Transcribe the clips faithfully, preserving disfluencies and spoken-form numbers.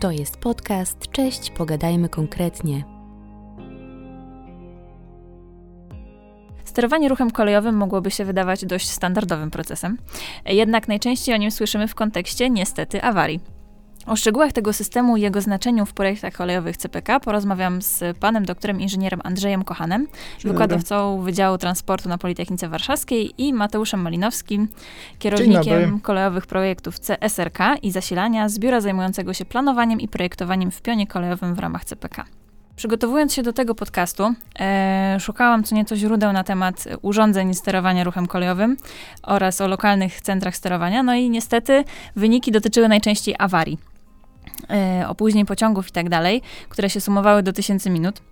To jest podcast Cześć, pogadajmy konkretnie. Sterowanie ruchem kolejowym mogłoby się wydawać dość standardowym procesem, jednak najczęściej o nim słyszymy w kontekście, niestety, awarii. O szczegółach tego systemu i jego znaczeniu w projektach kolejowych C P K porozmawiam z panem doktorem inżynierem Andrzejem Kochanem, wykładowcą Wydziału Transportu na Politechnice Warszawskiej i Mateuszem Malinowskim, kierownikiem kolejowych projektów C S R K i zasilania z biura zajmującego się planowaniem i projektowaniem w pionie kolejowym w ramach C P K. Przygotowując się do tego podcastu, e, szukałam co nieco źródeł na temat urządzeń sterowania ruchem kolejowym oraz o lokalnych centrach sterowania, no i niestety wyniki dotyczyły najczęściej awarii, e, opóźnień pociągów i tak dalej, które się sumowały do tysięcy minut.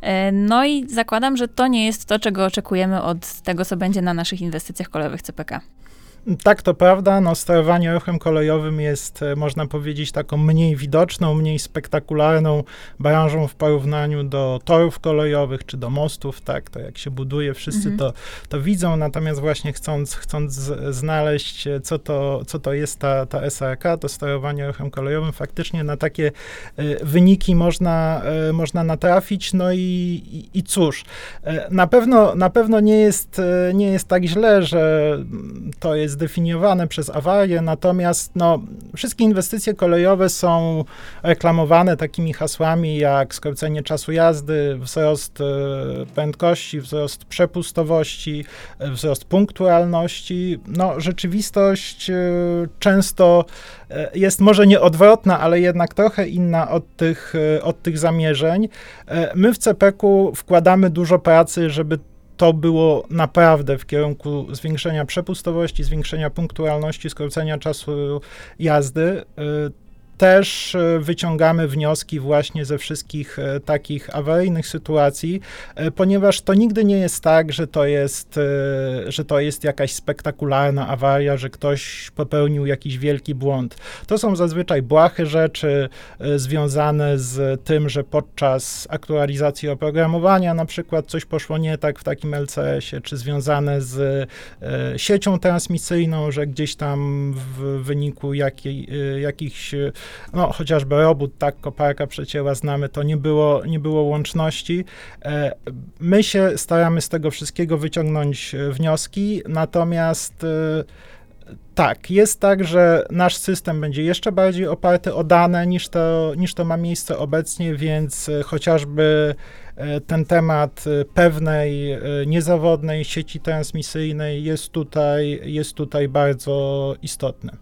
E, no i zakładam, że to nie jest to, czego oczekujemy od tego, co będzie na naszych inwestycjach kolejowych C P K. Tak, to prawda. No, sterowanie ruchem kolejowym jest, można powiedzieć, taką mniej widoczną, mniej spektakularną branżą w porównaniu do torów kolejowych czy do mostów. Tak, to jak się buduje, wszyscy mhm. to, to widzą, natomiast właśnie chcąc, chcąc znaleźć, co to, co to jest ta, ta S R K, to sterowanie ruchem kolejowym, faktycznie na takie y, wyniki można, y, można natrafić. No i, i, i cóż, y, na pewno, na pewno nie jest, y, nie jest tak źle, że to jest zdefiniowane przez awarię, natomiast no, wszystkie inwestycje kolejowe są reklamowane takimi hasłami jak skrócenie czasu jazdy, wzrost e, prędkości, wzrost przepustowości, e, wzrost punktualności. No, rzeczywistość e, często e, jest może nie odwrotna, ale jednak trochę inna od tych, e, od tych zamierzeń. E, my w C P K u wkładamy dużo pracy, żeby to było naprawdę w kierunku zwiększenia przepustowości, zwiększenia punktualności, skrócenia czasu jazdy. Też wyciągamy wnioski właśnie ze wszystkich takich awaryjnych sytuacji, ponieważ to nigdy nie jest tak, że to jest, że to jest jakaś spektakularna awaria, że ktoś popełnił jakiś wielki błąd. To są zazwyczaj błahe rzeczy związane z tym, że podczas aktualizacji oprogramowania na przykład coś poszło nie tak w takim L C S ie, czy związane z siecią transmisyjną, że gdzieś tam w wyniku jakiej, jakichś no chociażby robót, tak, koparka przecięła, znamy, to nie było, nie było łączności. My się staramy z tego wszystkiego wyciągnąć wnioski, natomiast tak, jest tak, że nasz system będzie jeszcze bardziej oparty o dane niż to, niż to ma miejsce obecnie, więc chociażby ten temat pewnej niezawodnej sieci transmisyjnej jest tutaj, jest tutaj bardzo istotny.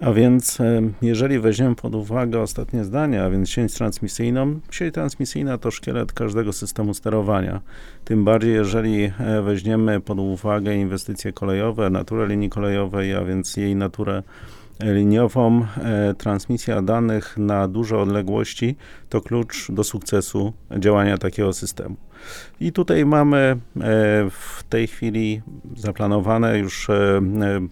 A więc jeżeli weźmiemy pod uwagę ostatnie zdanie, a więc sieć transmisyjną, sieć transmisyjna to szkielet każdego systemu sterowania. Tym bardziej, jeżeli weźmiemy pod uwagę inwestycje kolejowe, naturę linii kolejowej, a więc jej naturę liniową, transmisja danych na duże odległości to klucz do sukcesu działania takiego systemu. I tutaj mamy w tej chwili zaplanowane już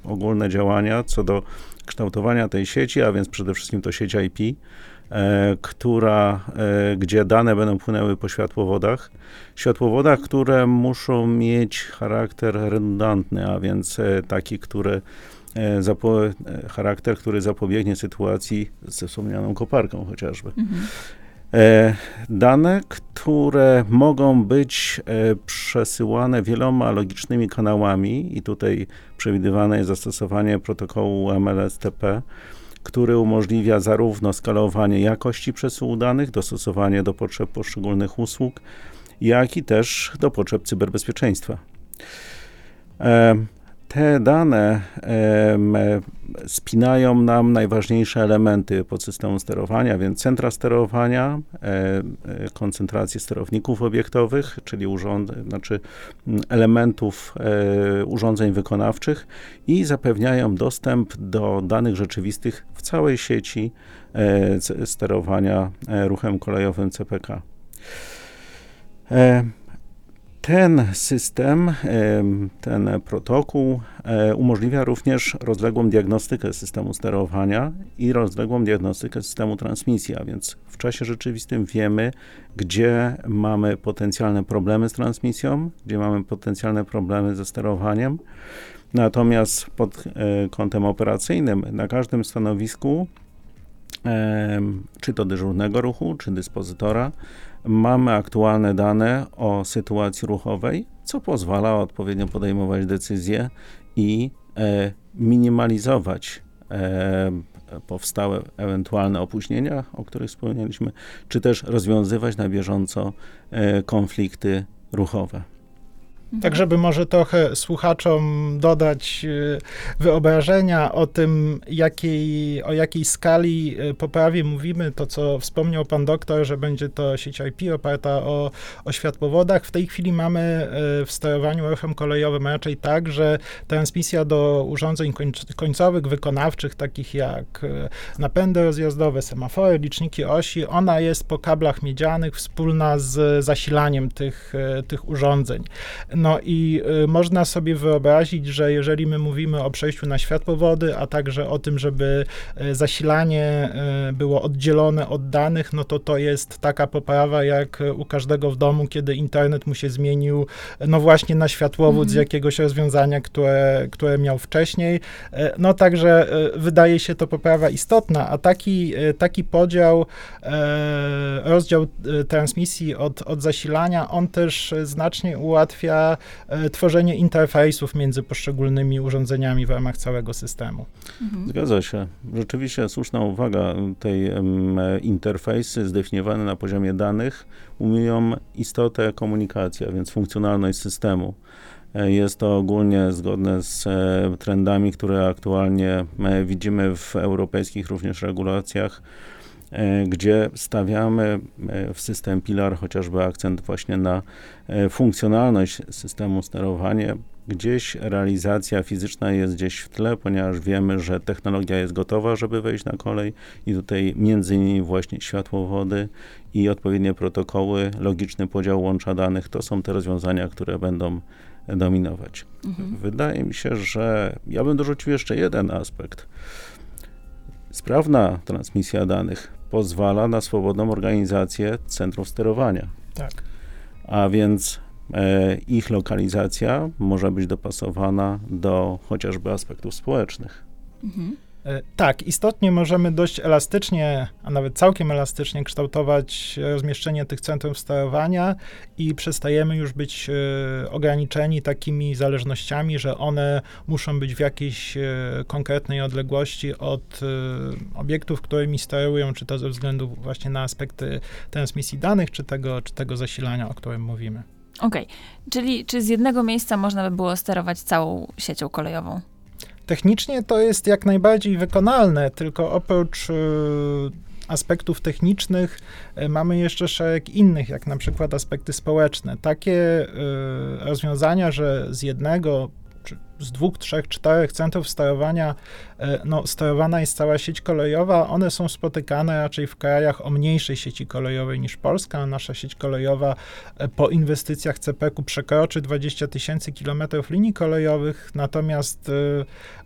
ogólne działania co do kształtowania tej sieci, a więc przede wszystkim to sieć I P, e, która, e, gdzie dane będą płynęły po światłowodach. Światłowodach, które muszą mieć charakter redundantny, a więc e, taki, który e, zapo- charakter, który zapobiegnie sytuacji ze wspomnianą koparką chociażby. Mhm. E, dane, które mogą być e, przesyłane wieloma logicznymi kanałami i tutaj przewidywane jest zastosowanie protokołu M L S T P, który umożliwia zarówno skalowanie jakości przesyłu danych, dostosowanie do potrzeb poszczególnych usług, jak i też do potrzeb cyberbezpieczeństwa. E, Te dane e, spinają nam najważniejsze elementy podsystemu sterowania, więc centra sterowania, e, koncentrację sterowników obiektowych, czyli urząd, znaczy elementów e, urządzeń wykonawczych i zapewniają dostęp do danych rzeczywistych w całej sieci e, sterowania e, ruchem kolejowym C P K. E, Ten system, ten protokół umożliwia również rozległą diagnostykę systemu sterowania i rozległą diagnostykę systemu transmisji, a więc w czasie rzeczywistym wiemy, gdzie mamy potencjalne problemy z transmisją, gdzie mamy potencjalne problemy ze sterowaniem. Natomiast pod kątem operacyjnym na każdym stanowisku czy to dyżurnego ruchu, czy dyspozytora, mamy aktualne dane o sytuacji ruchowej, co pozwala odpowiednio podejmować decyzje i minimalizować powstałe ewentualne opóźnienia, o których wspomnieliśmy, czy też rozwiązywać na bieżąco konflikty ruchowe. Tak, żeby może trochę słuchaczom dodać wyobrażenia o tym, jakiej, o jakiej skali poprawie mówimy, to co wspomniał pan doktor, że będzie to sieć I P oparta o, o światłowodach. W tej chwili mamy w sterowaniu ruchem kolejowym raczej tak, że transmisja do urządzeń końcowych, wykonawczych, takich jak napędy rozjazdowe, semafory, liczniki osi, ona jest po kablach miedzianych wspólna z zasilaniem tych, tych urządzeń. No i y, można sobie wyobrazić, że jeżeli my mówimy o przejściu na światłowody, a także o tym, żeby y, zasilanie y, było oddzielone od danych, no to to jest taka poprawa jak u każdego w domu, kiedy internet mu się zmienił, no właśnie na światłowód mm-hmm. z jakiegoś rozwiązania, które, które miał wcześniej. Y, no także y, wydaje się to poprawa istotna, a taki, y, taki podział, y, rozdział y, transmisji od, od zasilania, on też znacznie ułatwia tworzenie interfejsów między poszczególnymi urządzeniami w ramach całego systemu. Zgadza się. Rzeczywiście słuszna uwaga. Te um, interfejsy zdefiniowane na poziomie danych umieją istotę komunikacji, a więc funkcjonalność systemu. Jest to ogólnie zgodne z trendami, które aktualnie widzimy w europejskich również regulacjach, gdzie stawiamy w system Pilar chociażby akcent właśnie na funkcjonalność systemu sterowania. Gdzieś realizacja fizyczna jest gdzieś w tle, ponieważ wiemy, że technologia jest gotowa, żeby wejść na kolej i tutaj między innymi właśnie światłowody i odpowiednie protokoły, logiczny podział łącza danych, to są te rozwiązania, które będą dominować. Mhm. Wydaje mi się, że ja bym dorzucił jeszcze jeden aspekt. Sprawna transmisja danych pozwala na swobodną organizację centrów sterowania. Tak. A więc e, ich lokalizacja może być dopasowana do chociażby aspektów społecznych. Mhm. Tak, istotnie możemy dość elastycznie, a nawet całkiem elastycznie kształtować rozmieszczenie tych centrów sterowania i przestajemy już być e, ograniczeni takimi zależnościami, że one muszą być w jakiejś e, konkretnej odległości od e, obiektów, którymi sterują, czy to ze względu właśnie na aspekty transmisji danych, czy tego, czy tego zasilania, o którym mówimy. Okej, okay. Czyli czy z jednego miejsca można by było sterować całą siecią kolejową? Technicznie to jest jak najbardziej wykonalne, tylko oprócz y, aspektów technicznych y, mamy jeszcze szereg innych, jak na przykład aspekty społeczne. Takie y, rozwiązania, że z jednego, czy z dwóch, trzech, czterech centrów sterowania y, no, sterowana jest cała sieć kolejowa, one są spotykane raczej w krajach o mniejszej sieci kolejowej niż Polska. Nasza sieć kolejowa y, po inwestycjach C P K u przekroczy dwadzieścia tysięcy kilometrów linii kolejowych, natomiast y,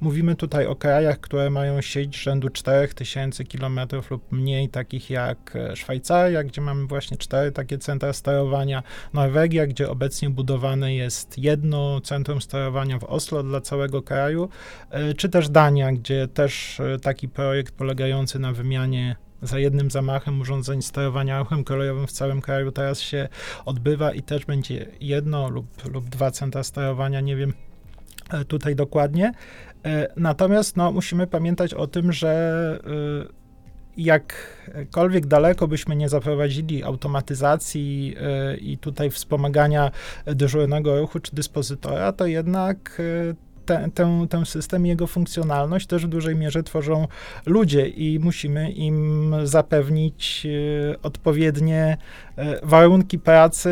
mówimy tutaj o krajach, które mają sieć rzędu cztery tysiące kilometrów lub mniej, takich jak Szwajcaria, gdzie mamy właśnie cztery takie centra sterowania, Norwegia, gdzie obecnie budowane jest jedno centrum sterowania w Oslo dla całego kraju, czy też Dania, gdzie też taki projekt polegający na wymianie za jednym zamachem urządzeń sterowania ruchem kolejowym w całym kraju teraz się odbywa i też będzie jedno lub, lub dwa centra sterowania, nie wiem tutaj dokładnie. Natomiast no, musimy pamiętać o tym, że yy, jakkolwiek daleko byśmy nie zaprowadzili automatyzacji y, i tutaj wspomagania dyżurnego ruchu czy dyspozytora, to jednak y, te, ten, ten system i jego funkcjonalność też w dużej mierze tworzą ludzie i musimy im zapewnić y, odpowiednie y, warunki pracy,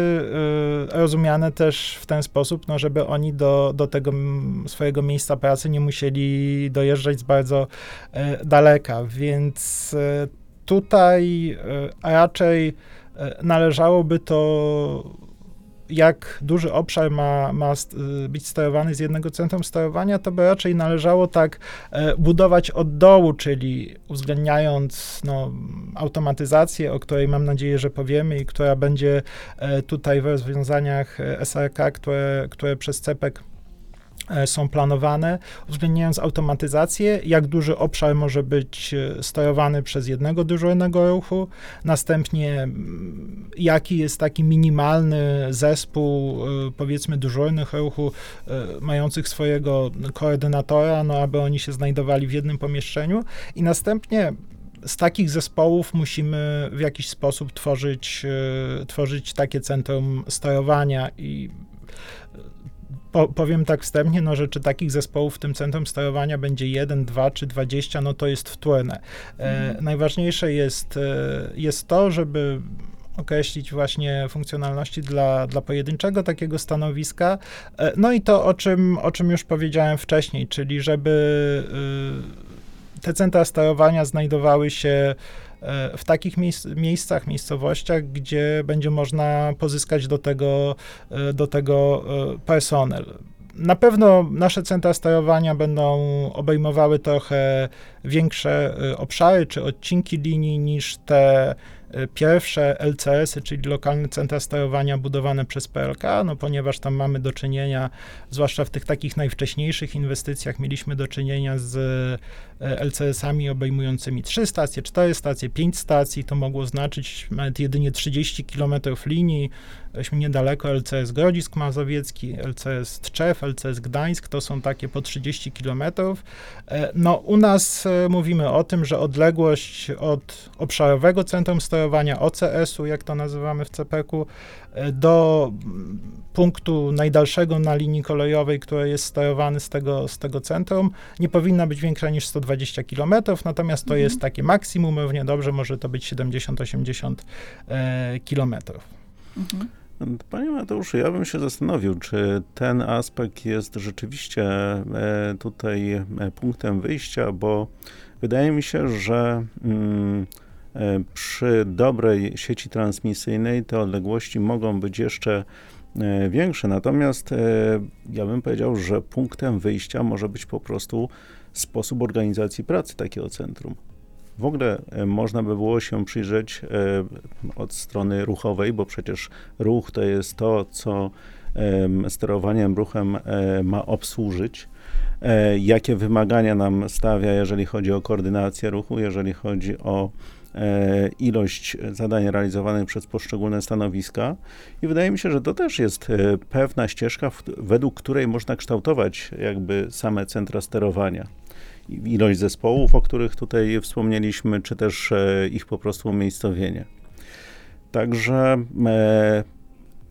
y, rozumiane też w ten sposób, no, żeby oni do, do tego m, swojego miejsca pracy nie musieli dojeżdżać z bardzo y, daleka, więc y, tutaj y, raczej y, należałoby to... Jak duży obszar ma, ma być sterowany z jednego centrum sterowania, to by raczej należało tak budować od dołu, czyli uwzględniając no, automatyzację, o której mam nadzieję, że powiemy i która będzie tutaj w rozwiązaniach S R K, które, które przez C P K są planowane, uwzględniając automatyzację, jak duży obszar może być sterowany przez jednego dyżurnego ruchu, następnie jaki jest taki minimalny zespół, powiedzmy, dyżurnych ruchu mających swojego koordynatora, no aby oni się znajdowali w jednym pomieszczeniu i następnie z takich zespołów musimy w jakiś sposób tworzyć, tworzyć takie centrum sterowania i Po, powiem tak wstępnie, no, że czy takich zespołów w tym centrum sterowania będzie jeden, dwa czy dwadzieścia, no to jest wtórne. Mm. E, najważniejsze jest, e, jest to, żeby określić właśnie funkcjonalności dla, dla pojedynczego takiego stanowiska. E, no i to, o czym, o czym już powiedziałem wcześniej, czyli żeby e, te centra sterowania znajdowały się w takich miejsc, miejscach, miejscowościach, gdzie będzie można pozyskać do tego, do tego personel. Na pewno nasze centra sterowania będą obejmowały trochę większe obszary czy odcinki linii niż te pierwsze L C S-y, czyli lokalne centra sterowania budowane przez P L K, no ponieważ tam mamy do czynienia, zwłaszcza w tych takich najwcześniejszych inwestycjach, mieliśmy do czynienia z L C S-ami obejmującymi trzy stacje, cztery stacje, pięć stacji, to mogło znaczyć nawet jedynie trzydzieści kilometrów linii, jesteśmy niedaleko L C S Grodzisk Mazowiecki, L C S Tczew, L C S Gdańsk, to są takie po trzydzieści kilometrów. No u nas mówimy o tym, że odległość od obszarowego centrum sterowania O C S-u, jak to nazywamy w C P K-u, do punktu najdalszego na linii kolejowej, który jest sterowany z tego, z tego centrum, nie powinna być większa niż sto dwadzieścia kilometrów, natomiast to mhm. jest takie maksimum, równie dobrze może to być siedemdziesiąt osiemdziesiąt e, km. Mhm. Panie Mateuszu, ja bym się zastanowił, czy ten aspekt jest rzeczywiście tutaj punktem wyjścia, bo wydaje mi się, że mm, przy dobrej sieci transmisyjnej te odległości mogą być jeszcze większe, natomiast ja bym powiedział, że punktem wyjścia może być po prostu sposób organizacji pracy takiego centrum. W ogóle można by było się przyjrzeć od strony ruchowej, bo przecież ruch to jest to, co sterowaniem ruchem ma obsłużyć. Jakie wymagania nam stawia, jeżeli chodzi o koordynację ruchu, jeżeli chodzi o ilość zadań realizowanych przez poszczególne stanowiska i wydaje mi się, że to też jest pewna ścieżka, według której można kształtować jakby same centra sterowania. Ilość zespołów, o których tutaj wspomnieliśmy, czy też ich po prostu umiejscowienie. Także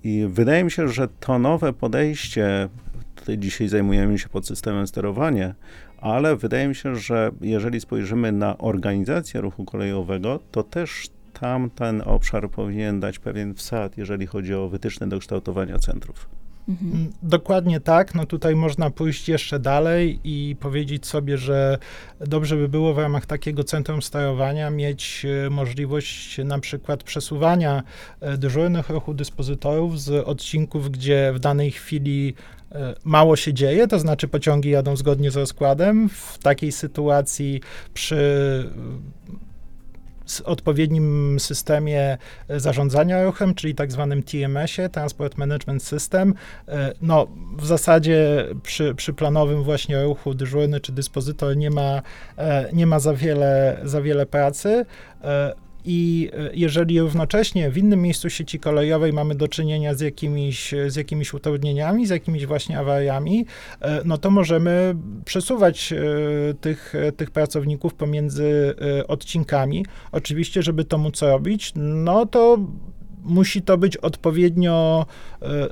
i wydaje mi się, że to nowe podejście, tutaj dzisiaj zajmujemy się podsystemem sterowania, ale wydaje mi się, że jeżeli spojrzymy na organizację ruchu kolejowego, to też tam ten obszar powinien dać pewien wsad, jeżeli chodzi o wytyczne do kształtowania centrów. Mhm. Dokładnie tak, no tutaj można pójść jeszcze dalej i powiedzieć sobie, że dobrze by było w ramach takiego centrum sterowania mieć możliwość na przykład przesuwania dyżurnych ruchu dyspozytorów z odcinków, gdzie w danej chwili mało się dzieje, to znaczy pociągi jadą zgodnie z rozkładem. W takiej sytuacji przy odpowiednim systemie zarządzania ruchem, czyli tak zwanym T M S-ie, Transport Management System, no w zasadzie przy, przy planowym właśnie ruchu dyżurny czy dyspozytor nie ma, nie ma za wiele, za wiele pracy. I jeżeli równocześnie w innym miejscu sieci kolejowej mamy do czynienia z jakimiś, z jakimiś utrudnieniami, z jakimiś właśnie awariami, no to możemy przesuwać tych, tych pracowników pomiędzy odcinkami. Oczywiście, żeby to móc robić, no to musi to być odpowiednio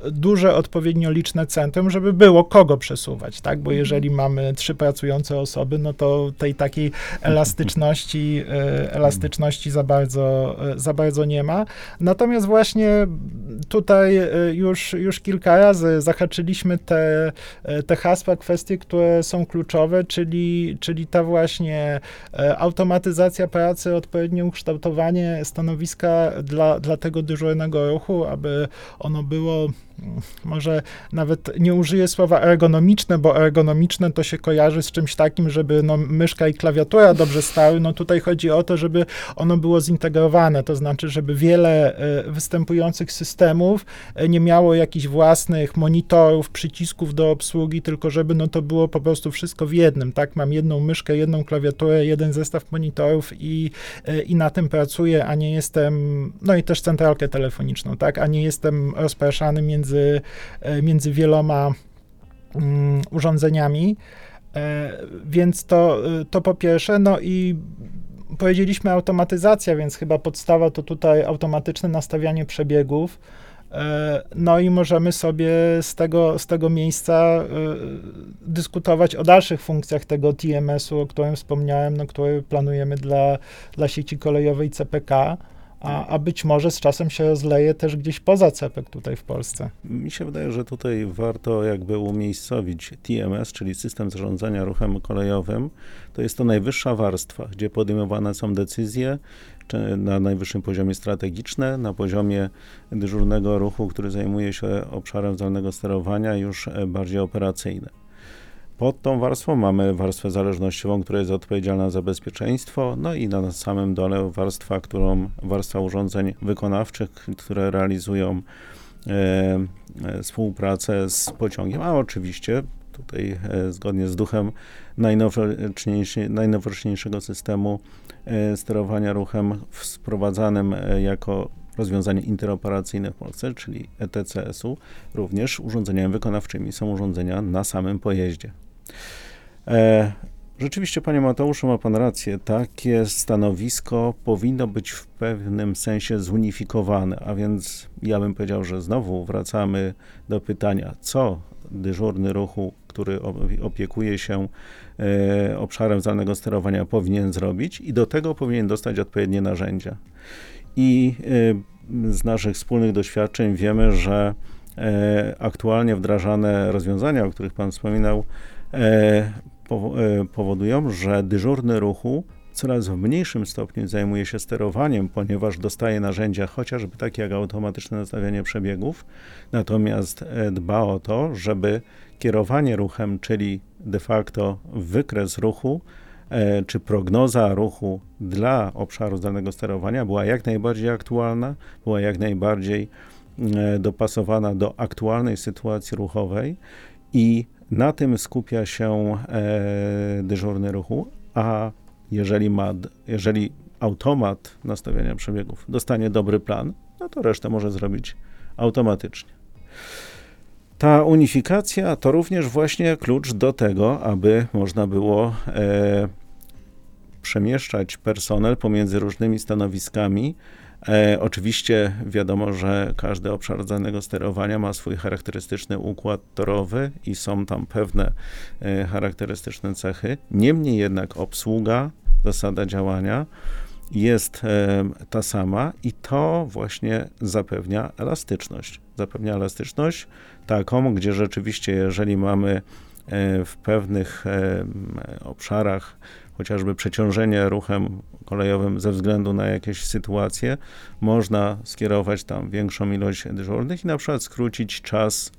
y, duże, odpowiednio liczne centrum, żeby było kogo przesuwać, tak? Bo jeżeli mamy trzy pracujące osoby, no to tej takiej elastyczności, y, elastyczności za bardzo, y, za bardzo nie ma. Natomiast właśnie tutaj y, już, już kilka razy zahaczyliśmy te, y, te hasła, kwestie, które są kluczowe, czyli, czyli ta właśnie y, automatyzacja pracy, odpowiednie ukształtowanie stanowiska dla, dla tego dyżurnego ruchu, aby ono było może nawet nie użyję słowa ergonomiczne, bo ergonomiczne to się kojarzy z czymś takim, żeby no, myszka i klawiatura dobrze stały. No tutaj chodzi o to, żeby ono było zintegrowane, to znaczy, żeby wiele występujących systemów nie miało jakichś własnych monitorów, przycisków do obsługi, tylko żeby no, to było po prostu wszystko w jednym, tak? Mam jedną myszkę, jedną klawiaturę, jeden zestaw monitorów i, i na tym pracuję, a nie jestem, no i też centralkę telefoniczną, tak? A nie jestem rozpraszany między, między wieloma mm, urządzeniami, e, więc to, to po pierwsze, no i powiedzieliśmy automatyzacja, więc chyba podstawa to tutaj automatyczne nastawianie przebiegów, no i możemy sobie z tego, z tego miejsca dyskutować o dalszych funkcjach tego T M S-u, o którym wspomniałem, no, który planujemy dla, dla sieci kolejowej C P K, a, a być może z czasem się rozleje też gdzieś poza C P K tutaj w Polsce. Mi się wydaje, że tutaj warto jakby umiejscowić T M S, czyli system zarządzania ruchem kolejowym. To jest to najwyższa warstwa, gdzie podejmowane są decyzje, na najwyższym poziomie strategiczne, na poziomie dyżurnego ruchu, który zajmuje się obszarem zdalnego sterowania, już bardziej operacyjne. Pod tą warstwą mamy warstwę zależnościową, która jest odpowiedzialna za bezpieczeństwo, no i na samym dole warstwa, którą, warstwa urządzeń wykonawczych, które realizują e, współpracę z pociągiem, a oczywiście tutaj e, zgodnie z duchem najnowocześniejszy, najnowocześniejszego systemu e, sterowania ruchem wprowadzanym e, jako rozwiązanie interoperacyjne w Polsce, czyli E T C S-u, również urządzeniami wykonawczymi są urządzenia na samym pojeździe. E, rzeczywiście, panie Mateuszu, ma pan rację, takie stanowisko powinno być w pewnym sensie zunifikowane, a więc ja bym powiedział, że znowu wracamy do pytania, co dyżurny ruchu, który opiekuje się e, obszarem zdalnego sterowania, powinien zrobić i do tego powinien dostać odpowiednie narzędzia. I e, z naszych wspólnych doświadczeń wiemy, że e, aktualnie wdrażane rozwiązania, o których pan wspominał, e, po, e, powodują, że dyżurny ruchu coraz w mniejszym stopniu zajmuje się sterowaniem, ponieważ dostaje narzędzia chociażby takie jak automatyczne nastawianie przebiegów, natomiast dba o to, żeby kierowanie ruchem, czyli de facto wykres ruchu, e, czy prognoza ruchu dla obszaru zdalnego sterowania była jak najbardziej aktualna, była jak najbardziej e, dopasowana do aktualnej sytuacji ruchowej i na tym skupia się e, dyżurny ruchu, a Jeżeli, ma, jeżeli automat nastawiania przebiegów dostanie dobry plan, no to resztę może zrobić automatycznie. Ta unifikacja to również właśnie klucz do tego, aby można było e, przemieszczać personel pomiędzy różnymi stanowiskami. E, oczywiście wiadomo, że każdy obszar danego sterowania ma swój charakterystyczny układ torowy i są tam pewne e, charakterystyczne cechy. Niemniej jednak obsługa, zasada działania jest e, ta sama i to właśnie zapewnia elastyczność. Zapewnia elastyczność taką, gdzie rzeczywiście, jeżeli mamy e, w pewnych e, obszarach chociażby przeciążenie ruchem kolejowym ze względu na jakieś sytuacje, można skierować tam większą ilość dyżurnych i na przykład skrócić czas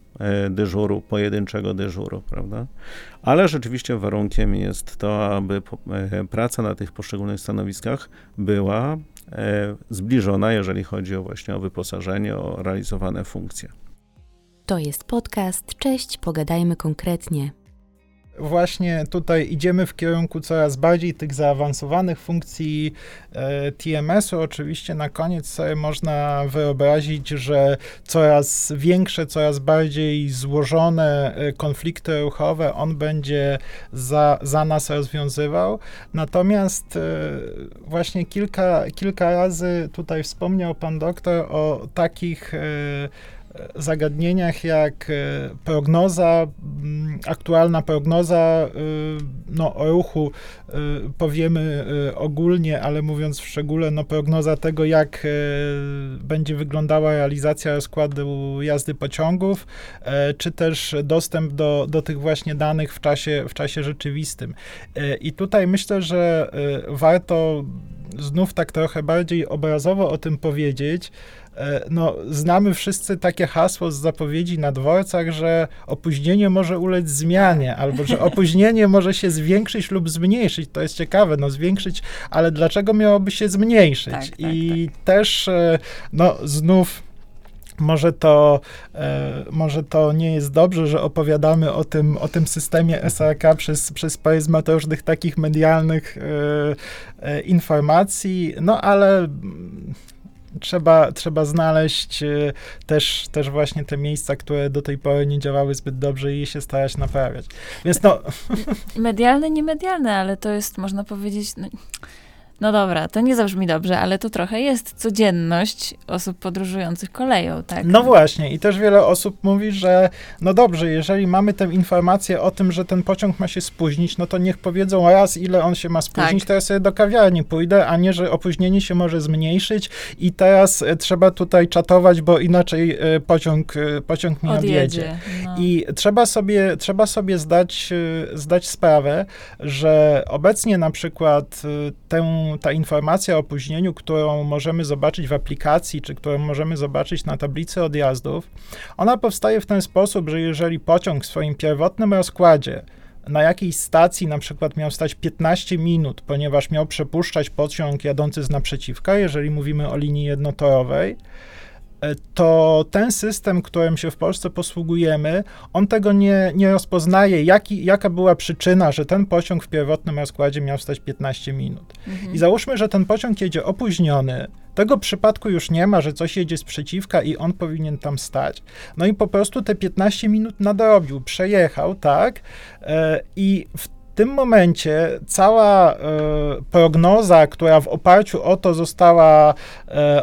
dyżuru, pojedynczego dyżuru, prawda? Ale rzeczywiście warunkiem jest to, aby praca na tych poszczególnych stanowiskach była zbliżona, jeżeli chodzi o właśnie o wyposażenie, o realizowane funkcje. To jest podcast Cześć, pogadajmy konkretnie. Właśnie tutaj idziemy w kierunku coraz bardziej tych zaawansowanych funkcji e, T M S-u. Oczywiście na koniec sobie można wyobrazić, że coraz większe, coraz bardziej złożone e, konflikty ruchowe on będzie za, za nas rozwiązywał. Natomiast e, właśnie kilka, kilka razy tutaj wspomniał pan doktor o takich e, zagadnieniach jak prognoza, aktualna prognoza no, o ruchu, powiemy ogólnie, ale mówiąc w szczególe, no, prognoza tego, jak będzie wyglądała realizacja rozkładu jazdy pociągów, czy też dostęp do, do tych właśnie danych w czasie, w czasie rzeczywistym. I tutaj myślę, że warto znów tak trochę bardziej obrazowo o tym powiedzieć, no znamy wszyscy takie hasło z zapowiedzi na dworcach, że opóźnienie może ulec zmianie, albo że opóźnienie może się zwiększyć lub zmniejszyć. To jest ciekawe, no zwiększyć, ale dlaczego miałoby się zmniejszyć? Tak, I tak, tak. też, no znów Może to, e, może to nie jest dobrze, że opowiadamy o tym, o tym systemie S R K przez, przez pryzmat różnych takich medialnych e, e, informacji, no ale trzeba, trzeba znaleźć e, też, też właśnie te miejsca, które do tej pory nie działały zbyt dobrze i się starać naprawiać. Więc no... Medialne, niemedialne, ale to jest, można powiedzieć... No... No dobra, to nie zabrzmi dobrze, ale to trochę jest codzienność osób podróżujących koleją, tak? No właśnie i też wiele osób mówi, że no dobrze, jeżeli mamy tę informację o tym, że ten pociąg ma się spóźnić, no to niech powiedzą raz, ile on się ma spóźnić, tak. Teraz sobie do kawiarni pójdę, a nie, że opóźnienie się może zmniejszyć i teraz trzeba tutaj czatować, bo inaczej pociąg, pociąg nie odjedzie. No. I trzeba sobie, trzeba sobie zdać, zdać sprawę, że obecnie na przykład tę ta informacja o opóźnieniu, którą możemy zobaczyć w aplikacji, czy którą możemy zobaczyć na tablicy odjazdów, ona powstaje w ten sposób, że jeżeli pociąg w swoim pierwotnym rozkładzie na jakiejś stacji na przykład miał stać piętnaście minut, ponieważ miał przepuszczać pociąg jadący z naprzeciwka, jeżeli mówimy o linii jednotorowej, to ten system, którym się w Polsce posługujemy, on tego nie, nie rozpoznaje, jaki, jaka była przyczyna, że ten pociąg w pierwotnym rozkładzie miał stać piętnaście minut. Mhm. I załóżmy, że ten pociąg jedzie opóźniony, tego przypadku już nie ma, że coś jedzie z przeciwka i on powinien tam stać. No i po prostu te piętnaście minut nadrobił, przejechał, tak, i w W tym momencie cała y, prognoza, która w oparciu o to została y,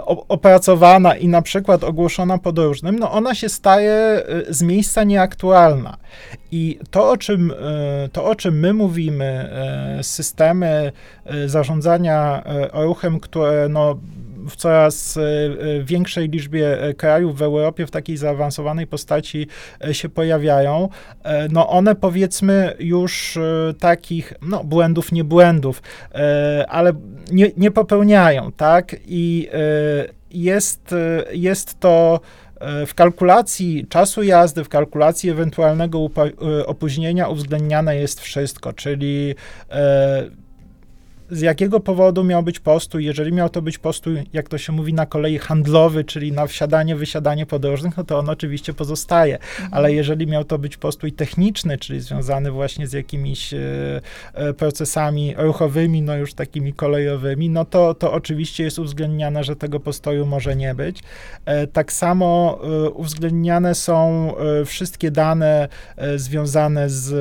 opracowana i na przykład ogłoszona podróżnym, no ona się staje y, z miejsca nieaktualna. I to, o czym, y, to, o czym my mówimy, y, systemy y, zarządzania y, ruchem, które no, w coraz większej liczbie krajów w Europie w takiej zaawansowanej postaci się pojawiają. No one powiedzmy już takich, no błędów, nie błędów, ale nie, nie popełniają, tak? I jest, jest to w kalkulacji czasu jazdy, w kalkulacji ewentualnego upo- opóźnienia uwzględniane jest wszystko, czyli z jakiego powodu miał być postój, jeżeli miał to być postój, jak to się mówi, na kolei handlowy, czyli na wsiadanie, wysiadanie podróżnych, no to on oczywiście pozostaje, ale jeżeli miał to być postój techniczny, czyli związany właśnie z jakimiś e, procesami ruchowymi, no już takimi kolejowymi, no to, to oczywiście jest uwzględniane, że tego postoju może nie być. E, tak samo e, uwzględniane są e, wszystkie dane e, związane z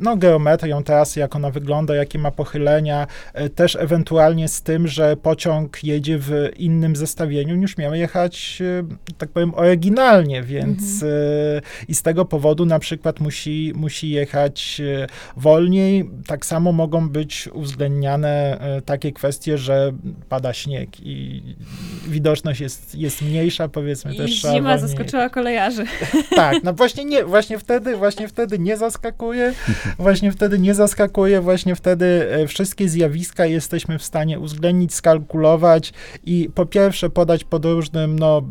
no, geometrią trasy, jak ona wygląda, jakie ma pochylenia, e, też ewentualnie z tym, że pociąg jedzie w innym zestawieniu niż miał jechać, tak powiem, oryginalnie, więc mm-hmm. i z tego powodu na przykład musi, musi jechać wolniej. Tak samo mogą być uwzględniane takie kwestie, że pada śnieg i widoczność jest, jest mniejsza, powiedzmy. I też zima wolniej. Zaskoczyła kolejarzy. Tak, no właśnie nie, właśnie wtedy, właśnie wtedy nie zaskakuje, właśnie wtedy nie zaskakuje, właśnie wtedy wszystkie zjawiska jesteśmy w stanie uwzględnić, skalkulować i po pierwsze podać podróżnym no,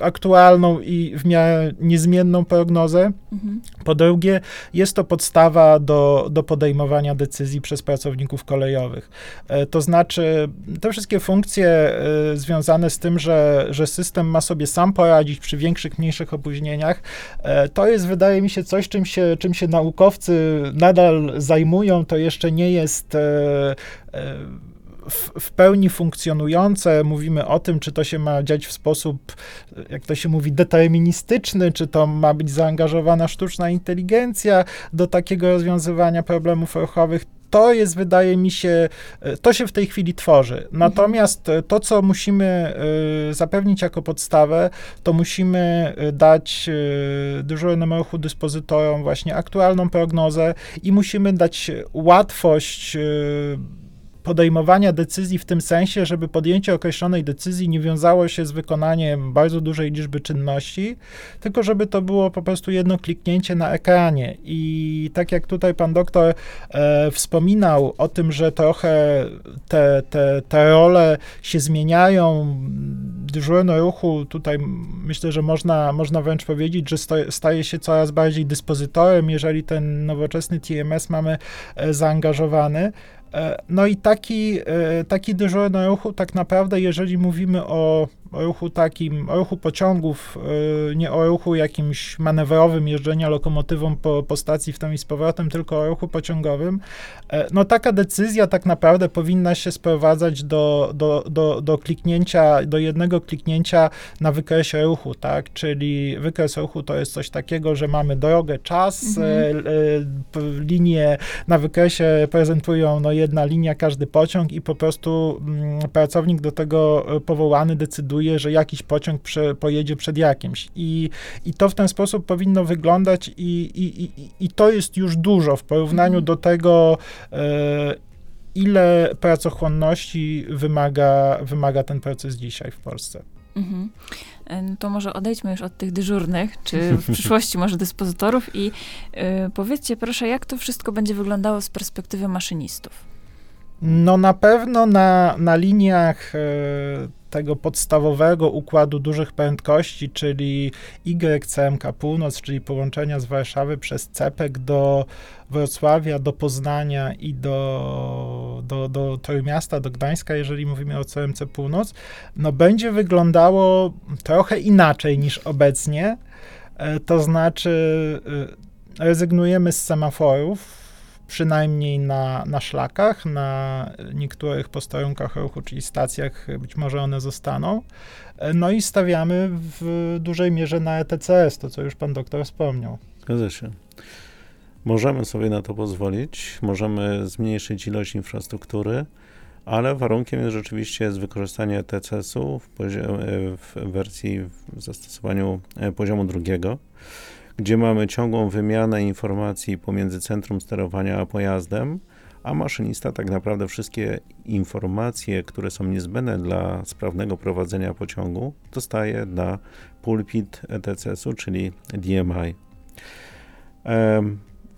aktualną i w miarę niezmienną prognozę. Mhm. Po drugie, jest to podstawa do, do podejmowania decyzji przez pracowników kolejowych. E, to znaczy te wszystkie funkcje e, związane z tym, że, że system ma sobie sam poradzić przy większych, mniejszych opóźnieniach, e, to jest, wydaje mi się, coś, czym się, czym się naukowcy nadal zajmują. To jeszcze nie jest e, W, w pełni funkcjonujące, mówimy o tym, czy to się ma dziać w sposób, jak to się mówi, deterministyczny, czy to ma być zaangażowana sztuczna inteligencja do takiego rozwiązywania problemów ruchowych. To jest, wydaje mi się, to się w tej chwili tworzy. Natomiast to, co musimy zapewnić jako podstawę, to musimy dać dyżurnym ruchu dyspozytorom właśnie aktualną prognozę i musimy dać łatwość podejmowania decyzji w tym sensie, żeby podjęcie określonej decyzji nie wiązało się z wykonaniem bardzo dużej liczby czynności, tylko żeby to było po prostu jedno kliknięcie na ekranie. I tak jak tutaj pan doktor e, wspominał o tym, że trochę te, te, te role się zmieniają, dyżurno ruchu tutaj myślę, że można, można wręcz powiedzieć, że sto, staje się coraz bardziej dyspozytorem, jeżeli ten nowoczesny T M S mamy e, zaangażowany. No i taki, taki dyżurny ruchu tak naprawdę, jeżeli mówimy o ruchu takim, o ruchu pociągów, nie o ruchu jakimś manewrowym, jeżdżenia lokomotywą po, po stacji w tam i z powrotem, tylko o ruchu pociągowym, no taka decyzja tak naprawdę powinna się sprowadzać do, do, do, do kliknięcia, do jednego kliknięcia na wykresie ruchu, tak, czyli wykres ruchu to jest coś takiego, że mamy drogę, czas, mhm. linie na wykresie prezentują no, jedna linia, każdy pociąg i po prostu m, pracownik do tego powołany decyduje, że jakiś pociąg prze, pojedzie przed jakimś. I, i to w ten sposób powinno wyglądać i, i, i, i to jest już dużo w porównaniu do tego, y, ile pracochłonności wymaga, wymaga ten proces dzisiaj w Polsce. Mhm. No to może odejdźmy już od tych dyżurnych, czy w przyszłości może dyspozytorów i y, powiedzcie proszę, jak to wszystko będzie wyglądało z perspektywy maszynistów? No na pewno na, na liniach y, tego podstawowego układu dużych prędkości, czyli Y C M K Północ, czyli połączenia z Warszawy przez Cepek do Wrocławia, do Poznania i do, do, do Trójmiasta, do Gdańska, jeżeli mówimy o C M C Północ, no będzie wyglądało trochę inaczej niż obecnie, e, to znaczy e, rezygnujemy z semaforów, przynajmniej na, na szlakach, na niektórych posterunkach ruchu, czyli stacjach, być może one zostaną. No i stawiamy w dużej mierze na E T C S, to co już pan doktor wspomniał. Zgadza się. Możemy sobie na to pozwolić, możemy zmniejszyć ilość infrastruktury, ale warunkiem jest rzeczywiście z wykorzystania E T C S-u w, poziom- w wersji, w zastosowaniu poziomu drugiego, gdzie mamy ciągłą wymianę informacji pomiędzy centrum sterowania a pojazdem, a maszynista tak naprawdę wszystkie informacje, które są niezbędne dla sprawnego prowadzenia pociągu, dostaje na pulpit E T C S-u, czyli D M I.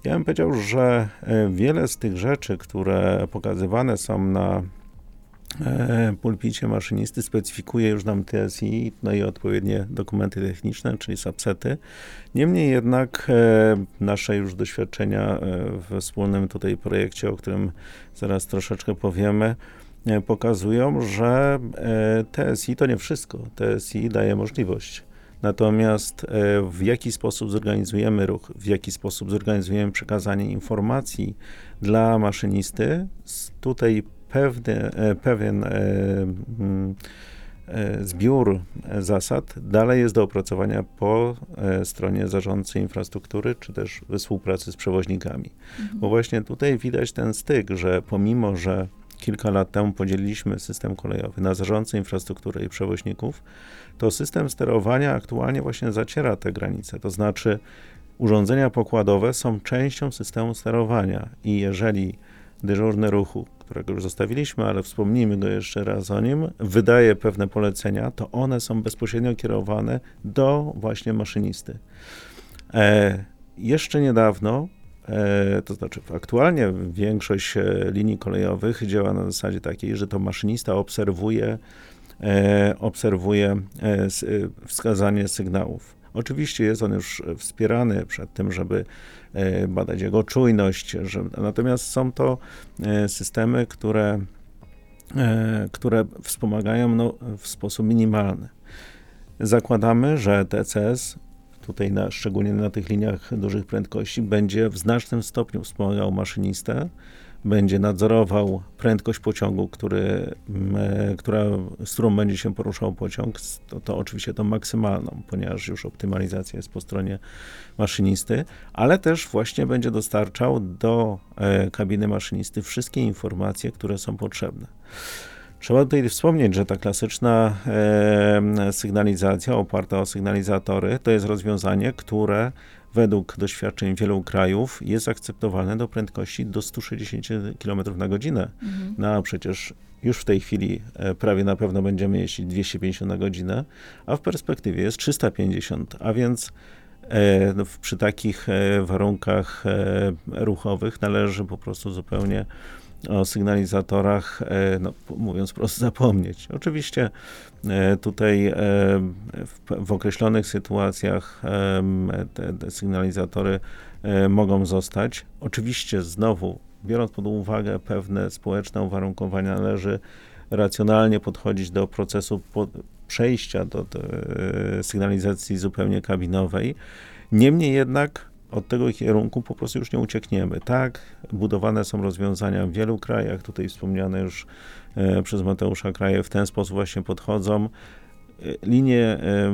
Ja bym powiedział, że wiele z tych rzeczy, które pokazywane są na pulpicie maszynisty, specyfikuje już nam T S I, no i odpowiednie dokumenty techniczne, czyli subsety. Niemniej jednak nasze już doświadczenia we wspólnym tutaj projekcie, o którym zaraz troszeczkę powiemy, pokazują, że T S I to nie wszystko. T S I daje możliwość. Natomiast w jaki sposób zorganizujemy ruch, w jaki sposób zorganizujemy przekazanie informacji dla maszynisty, tutaj Pewny, pewien zbiór zasad dalej jest do opracowania po stronie zarządcy infrastruktury, czy też we współpracy z przewoźnikami. Mhm. Bo właśnie tutaj widać ten styk, że pomimo, że kilka lat temu podzieliliśmy system kolejowy na zarządcy infrastruktury i przewoźników, to system sterowania aktualnie właśnie zaciera te granice, to znaczy urządzenia pokładowe są częścią systemu sterowania i jeżeli dyżurny ruchu, którego już zostawiliśmy, ale wspomnijmy go jeszcze raz o nim, wydaje pewne polecenia, to one są bezpośrednio kierowane do właśnie maszynisty. E, jeszcze niedawno, e, to znaczy aktualnie większość linii kolejowych działa na zasadzie takiej, że to maszynista obserwuje, e, obserwuje e, wskazanie sygnałów. Oczywiście jest on już wspierany przed tym, żeby badać jego czujność, że, natomiast są to systemy, które, które wspomagają no, w sposób minimalny. Zakładamy, że T C S, tutaj na, szczególnie na tych liniach dużych prędkości, będzie w znacznym stopniu wspomagał maszynistę, będzie nadzorował prędkość pociągu, który, która, z którą będzie się poruszał pociąg, to, to oczywiście tą maksymalną, ponieważ już optymalizacja jest po stronie maszynisty, ale też właśnie będzie dostarczał do kabiny maszynisty wszystkie informacje, które są potrzebne. Trzeba tutaj wspomnieć, że ta klasyczna sygnalizacja oparta o sygnalizatory to jest rozwiązanie, które według doświadczeń wielu krajów jest akceptowane do prędkości do stu sześćdziesięciu kilometrów na godzinę. Mhm. No a przecież już w tej chwili prawie na pewno będziemy jeździć dwieście pięćdziesiąt na godzinę, a w perspektywie jest trzysta pięćdziesiąt, a więc przy takich warunkach ruchowych należy po prostu zupełnie o sygnalizatorach, no, mówiąc prosto, zapomnieć. Oczywiście tutaj w określonych sytuacjach te, te sygnalizatory mogą zostać. Oczywiście znowu, biorąc pod uwagę pewne społeczne uwarunkowania, należy racjonalnie podchodzić do procesu po, przejścia do, do sygnalizacji zupełnie kabinowej. Niemniej jednak od tego kierunku po prostu już nie uciekniemy. Tak, budowane są rozwiązania w wielu krajach, tutaj wspomniane już e, przez Mateusza kraje w ten sposób właśnie podchodzą. Linie e,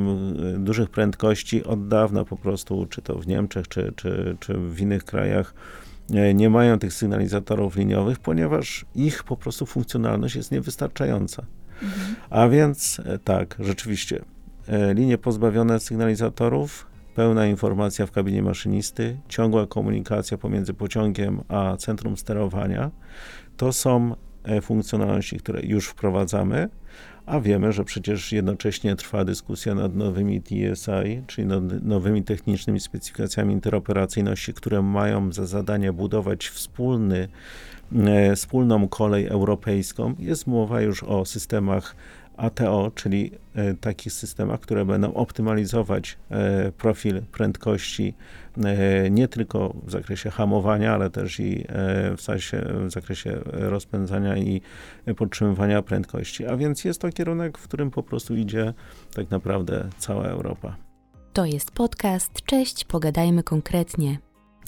dużych prędkości od dawna po prostu, czy to w Niemczech, czy, czy, czy w innych krajach, e, nie mają tych sygnalizatorów liniowych, ponieważ ich po prostu funkcjonalność jest niewystarczająca. Mhm. A więc e, tak, rzeczywiście, e, linie pozbawione sygnalizatorów, pełna informacja w kabinie maszynisty, ciągła komunikacja pomiędzy pociągiem a centrum sterowania. To są funkcjonalności, które już wprowadzamy, a wiemy, że przecież jednocześnie trwa dyskusja nad nowymi T S I, czyli nad nowymi technicznymi specyfikacjami interoperacyjności, które mają za zadanie budować wspólny, wspólną kolej europejską. Jest mowa już o systemach A T O, czyli e, takich systemach, które będą optymalizować e, profil prędkości e, nie tylko w zakresie hamowania, ale też i e, w, sensie, w zakresie rozpędzania i podtrzymywania prędkości. A więc jest to kierunek, w którym po prostu idzie tak naprawdę cała Europa. To jest podcast Cześć, pogadajmy konkretnie.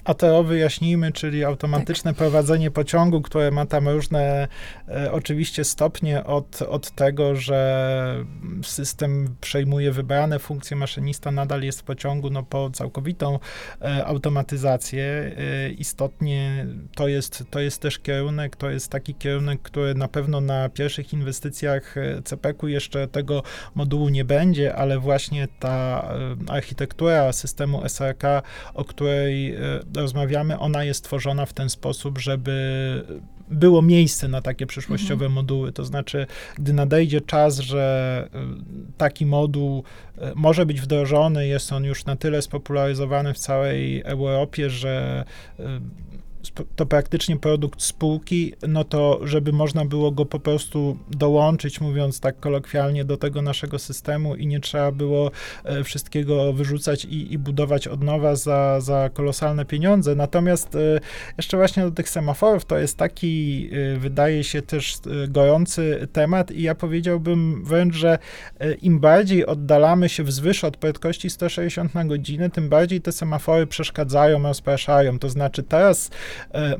A T O wyjaśnijmy, czyli automatyczne tak. prowadzenie pociągu, które ma tam różne e, oczywiście stopnie od, od tego, że system przejmuje wybrane funkcje, maszynista nadal jest w pociągu, no po całkowitą e, automatyzację. E, istotnie to jest, to jest też kierunek, to jest taki kierunek, który na pewno na pierwszych inwestycjach C P K u jeszcze tego modułu nie będzie, ale właśnie ta e, architektura systemu S R K, o której e, rozmawiamy, ona jest tworzona w ten sposób, żeby było miejsce na takie przyszłościowe mhm. moduły. To znaczy, gdy nadejdzie czas, że taki moduł może być wdrożony, jest on już na tyle spopularyzowany w całej Europie, że to praktycznie produkt spółki, no to żeby można było go po prostu dołączyć, mówiąc tak kolokwialnie, do tego naszego systemu i nie trzeba było e, wszystkiego wyrzucać i, i budować od nowa za, za kolosalne pieniądze. Natomiast e, jeszcze właśnie do tych semaforów, to jest taki, e, wydaje się też e, gorący temat i ja powiedziałbym wręcz, że e, im bardziej oddalamy się wzwyż od prędkości sto sześćdziesiąt na godzinę, tym bardziej te semafory przeszkadzają, rozpraszają. To znaczy teraz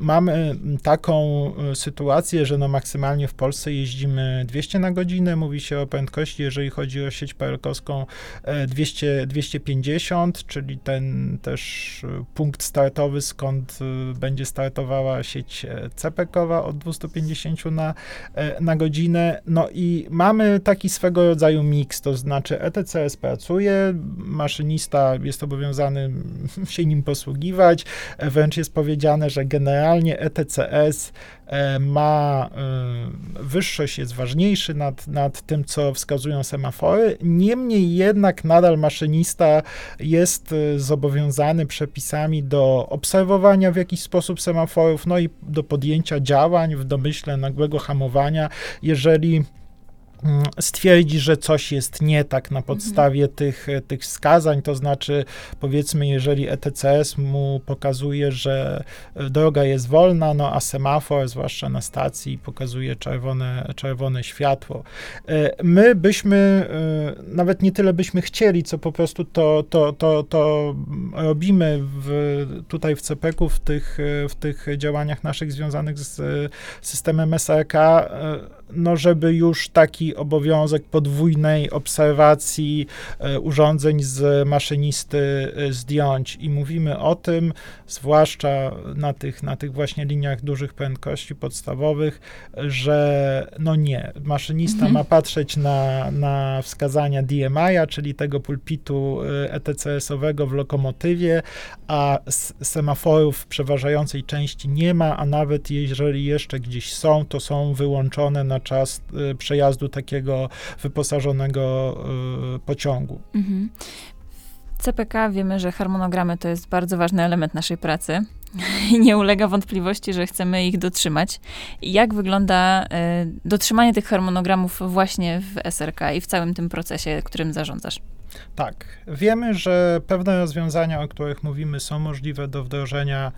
mamy taką sytuację, że no maksymalnie w Polsce jeździmy dwieście na godzinę, mówi się o prędkości, jeżeli chodzi o sieć P L K owską dwieście, dwieście pięćdziesiąt, czyli ten też punkt startowy, skąd będzie startowała sieć C P K owa od dwieście pięćdziesiąt na godzinę. No i mamy taki swego rodzaju miks, to znaczy E T C S pracuje, maszynista jest obowiązany się nim posługiwać, wręcz jest powiedziane, że generalnie E T C S ma y, wyższość, jest ważniejszy nad, nad tym, co wskazują semafory. Niemniej jednak nadal maszynista jest y, zobowiązany przepisami do obserwowania w jakiś sposób semaforów, no i do podjęcia działań w domyśle nagłego hamowania, jeżeli stwierdzi, że coś jest nie tak na podstawie mhm. tych, tych wskazań, to znaczy powiedzmy, jeżeli E T C S mu pokazuje, że droga jest wolna, no a semafor, zwłaszcza na stacji, pokazuje czerwone, czerwone światło. My byśmy, nawet nie tyle byśmy chcieli, co po prostu to, to, to, to robimy w, tutaj w C P K u, w tych, w tych działaniach naszych związanych z systemem S R K, no, żeby już taki obowiązek podwójnej obserwacji urządzeń z maszynisty zdjąć. I mówimy o tym, zwłaszcza na tych, na tych właśnie liniach dużych prędkości podstawowych, że no nie, maszynista mhm. ma patrzeć na, na wskazania D M I-a, czyli tego pulpitu E T C S-owego w lokomotywie, a semaforów w przeważającej części nie ma, a nawet jeżeli jeszcze gdzieś są, to są wyłączone na czas y, przejazdu takiego wyposażonego y, pociągu. Mhm. W C P K wiemy, że harmonogramy to jest bardzo ważny element naszej pracy i nie ulega wątpliwości, że chcemy ich dotrzymać. Jak wygląda y, dotrzymanie tych harmonogramów właśnie w S R K i w całym tym procesie, którym zarządzasz? Tak. Wiemy, że pewne rozwiązania, o których mówimy, są możliwe do wdrożenia,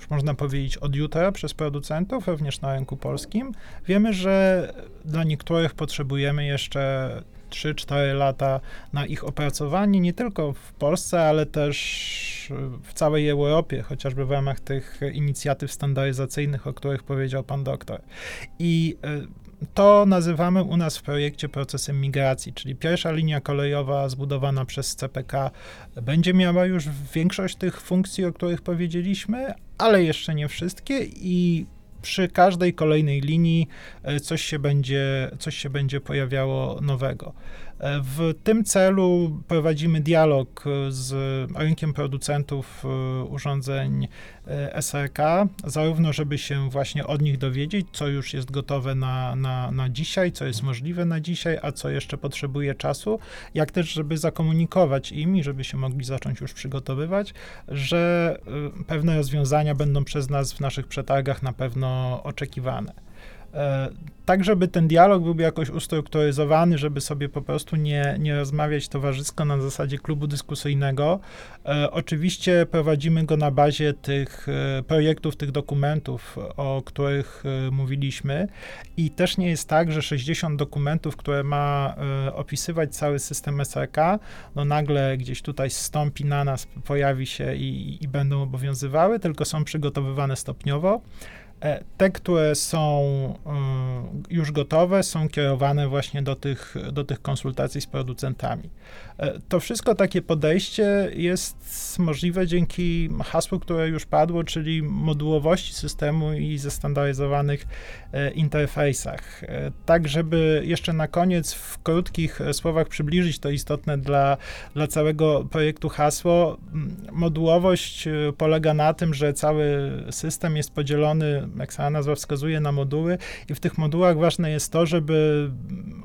już można powiedzieć, od jutra przez producentów, również na rynku polskim. Wiemy, że dla niektórych potrzebujemy jeszcze trzy cztery lata na ich opracowanie, nie tylko w Polsce, ale też w całej Europie, chociażby w ramach tych inicjatyw standaryzacyjnych, o których powiedział pan doktor. I to nazywamy u nas w projekcie procesem migracji, czyli pierwsza linia kolejowa zbudowana przez C P K będzie miała już większość tych funkcji, o których powiedzieliśmy, ale jeszcze nie wszystkie i przy każdej kolejnej linii coś się będzie, coś się będzie pojawiało nowego. W tym celu prowadzimy dialog z rynkiem producentów urządzeń S R K, zarówno żeby się właśnie od nich dowiedzieć, co już jest gotowe na, na, na dzisiaj, co jest możliwe na dzisiaj, a co jeszcze potrzebuje czasu, jak też żeby zakomunikować im i żeby się mogli zacząć już przygotowywać, że pewne rozwiązania będą przez nas w naszych przetargach na pewno oczekiwane. Tak, żeby ten dialog był jakoś ustrukturyzowany, żeby sobie po prostu nie, nie rozmawiać towarzysko na zasadzie klubu dyskusyjnego. E, oczywiście prowadzimy go na bazie tych e, projektów, tych dokumentów, o których e, mówiliśmy i też nie jest tak, że sześćdziesiąt dokumentów, które ma e, opisywać cały system S R K, no nagle gdzieś tutaj zstąpi na nas, pojawi się i, i będą obowiązywały, tylko są przygotowywane stopniowo. Te, które są już gotowe, są kierowane właśnie do tych, do tych konsultacji z producentami. To wszystko takie podejście jest możliwe dzięki hasłu, które już padło, czyli modułowości systemu i zestandaryzowanych interfejsach. Tak, żeby jeszcze na koniec w krótkich słowach przybliżyć to istotne dla, dla całego projektu hasło, modułowość polega na tym, że cały system jest podzielony, jak sama nazwa wskazuje, na moduły i w tych modułach ważne jest to, żeby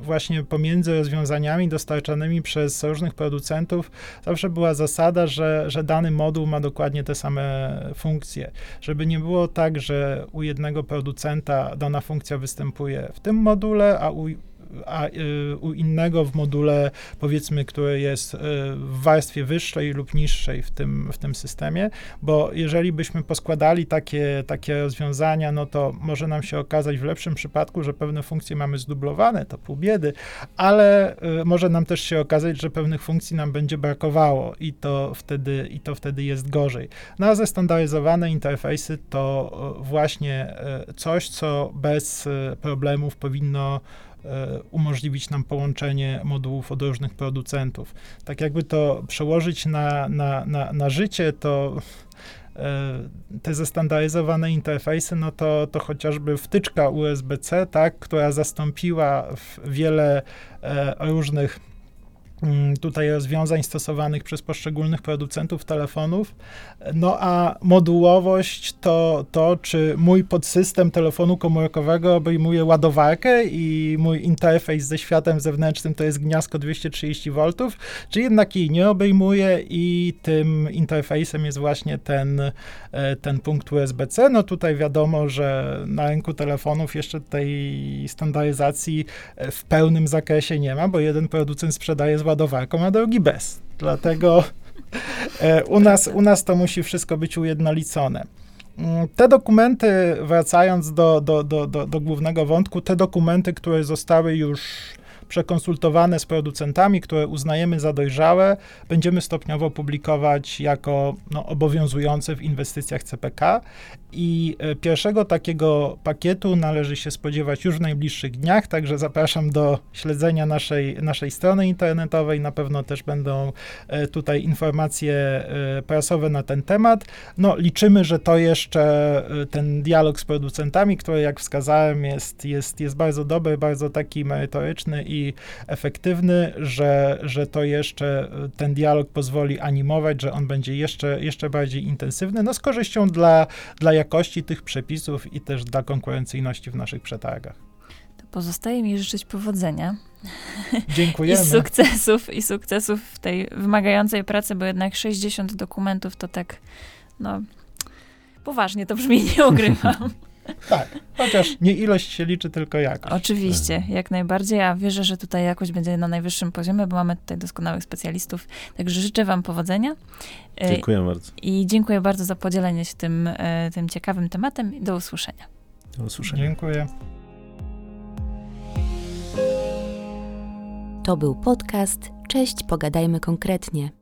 właśnie pomiędzy rozwiązaniami dostarczanymi przez różnych producentów zawsze była zasada, że, że dany moduł ma dokładnie te same funkcje. Żeby nie było tak, że u jednego producenta dana funkcja występuje w tym module, a u a y, u innego w module, powiedzmy, który jest y, w warstwie wyższej lub niższej w tym, w tym systemie, bo jeżeli byśmy poskładali takie, takie rozwiązania, no to może nam się okazać w lepszym przypadku, że pewne funkcje mamy zdublowane, to pół biedy, ale y, może nam też się okazać, że pewnych funkcji nam będzie brakowało i to wtedy, i to wtedy jest gorzej. No a zestandaryzowane interfejsy to y, właśnie y, coś, co bez y, problemów powinno umożliwić nam połączenie modułów od różnych producentów. Tak jakby to przełożyć na, na, na, na życie, to te zestandaryzowane interfejsy, no to, to chociażby wtyczka U S B C, tak, która zastąpiła wiele różnych tutaj rozwiązań stosowanych przez poszczególnych producentów telefonów. No a modułowość to to, czy mój podsystem telefonu komórkowego obejmuje ładowarkę i mój interfejs ze światem zewnętrznym to jest gniazdko dwieście trzydzieści wolt, czy jednak jej nie obejmuje i tym interfejsem jest właśnie ten, ten punkt U S B C. No tutaj wiadomo, że na rynku telefonów jeszcze tej standaryzacji w pełnym zakresie nie ma, bo jeden producent sprzedaje z ładowarką, a drugi bez. Dlatego u nas, u nas to musi wszystko być ujednolicone. Te dokumenty, wracając do, do, do, do, do głównego wątku, te dokumenty, które zostały już przekonsultowane z producentami, które uznajemy za dojrzałe, będziemy stopniowo publikować jako no, obowiązujące w inwestycjach C P K i pierwszego takiego pakietu należy się spodziewać już w najbliższych dniach, także zapraszam do śledzenia naszej, naszej strony internetowej, na pewno też będą tutaj informacje prasowe na ten temat. No, liczymy, że to jeszcze ten dialog z producentami, który jak wskazałem jest, jest, jest bardzo dobry, bardzo taki merytoryczny i efektywny, że, że to jeszcze ten dialog pozwoli animować, że on będzie jeszcze, jeszcze bardziej intensywny, no z korzyścią dla, dla jakości tych przepisów i też dla konkurencyjności w naszych przetargach. To pozostaje mi życzyć powodzenia. Dziękujemy. I sukcesów, i sukcesów w tej wymagającej pracy, bo jednak sześćdziesiąt dokumentów to tak, no, poważnie to brzmi, nie ukrywam. Tak, chociaż nie ilość się liczy, tylko jakość. Oczywiście, jak najbardziej, a wierzę, że tutaj jakość będzie na najwyższym poziomie, bo mamy tutaj doskonałych specjalistów, także życzę wam powodzenia. Dziękuję bardzo. I dziękuję bardzo za podzielenie się tym, tym ciekawym tematem i do usłyszenia. Do usłyszenia. Dziękuję. To był podcast Cześć, pogadajmy konkretnie.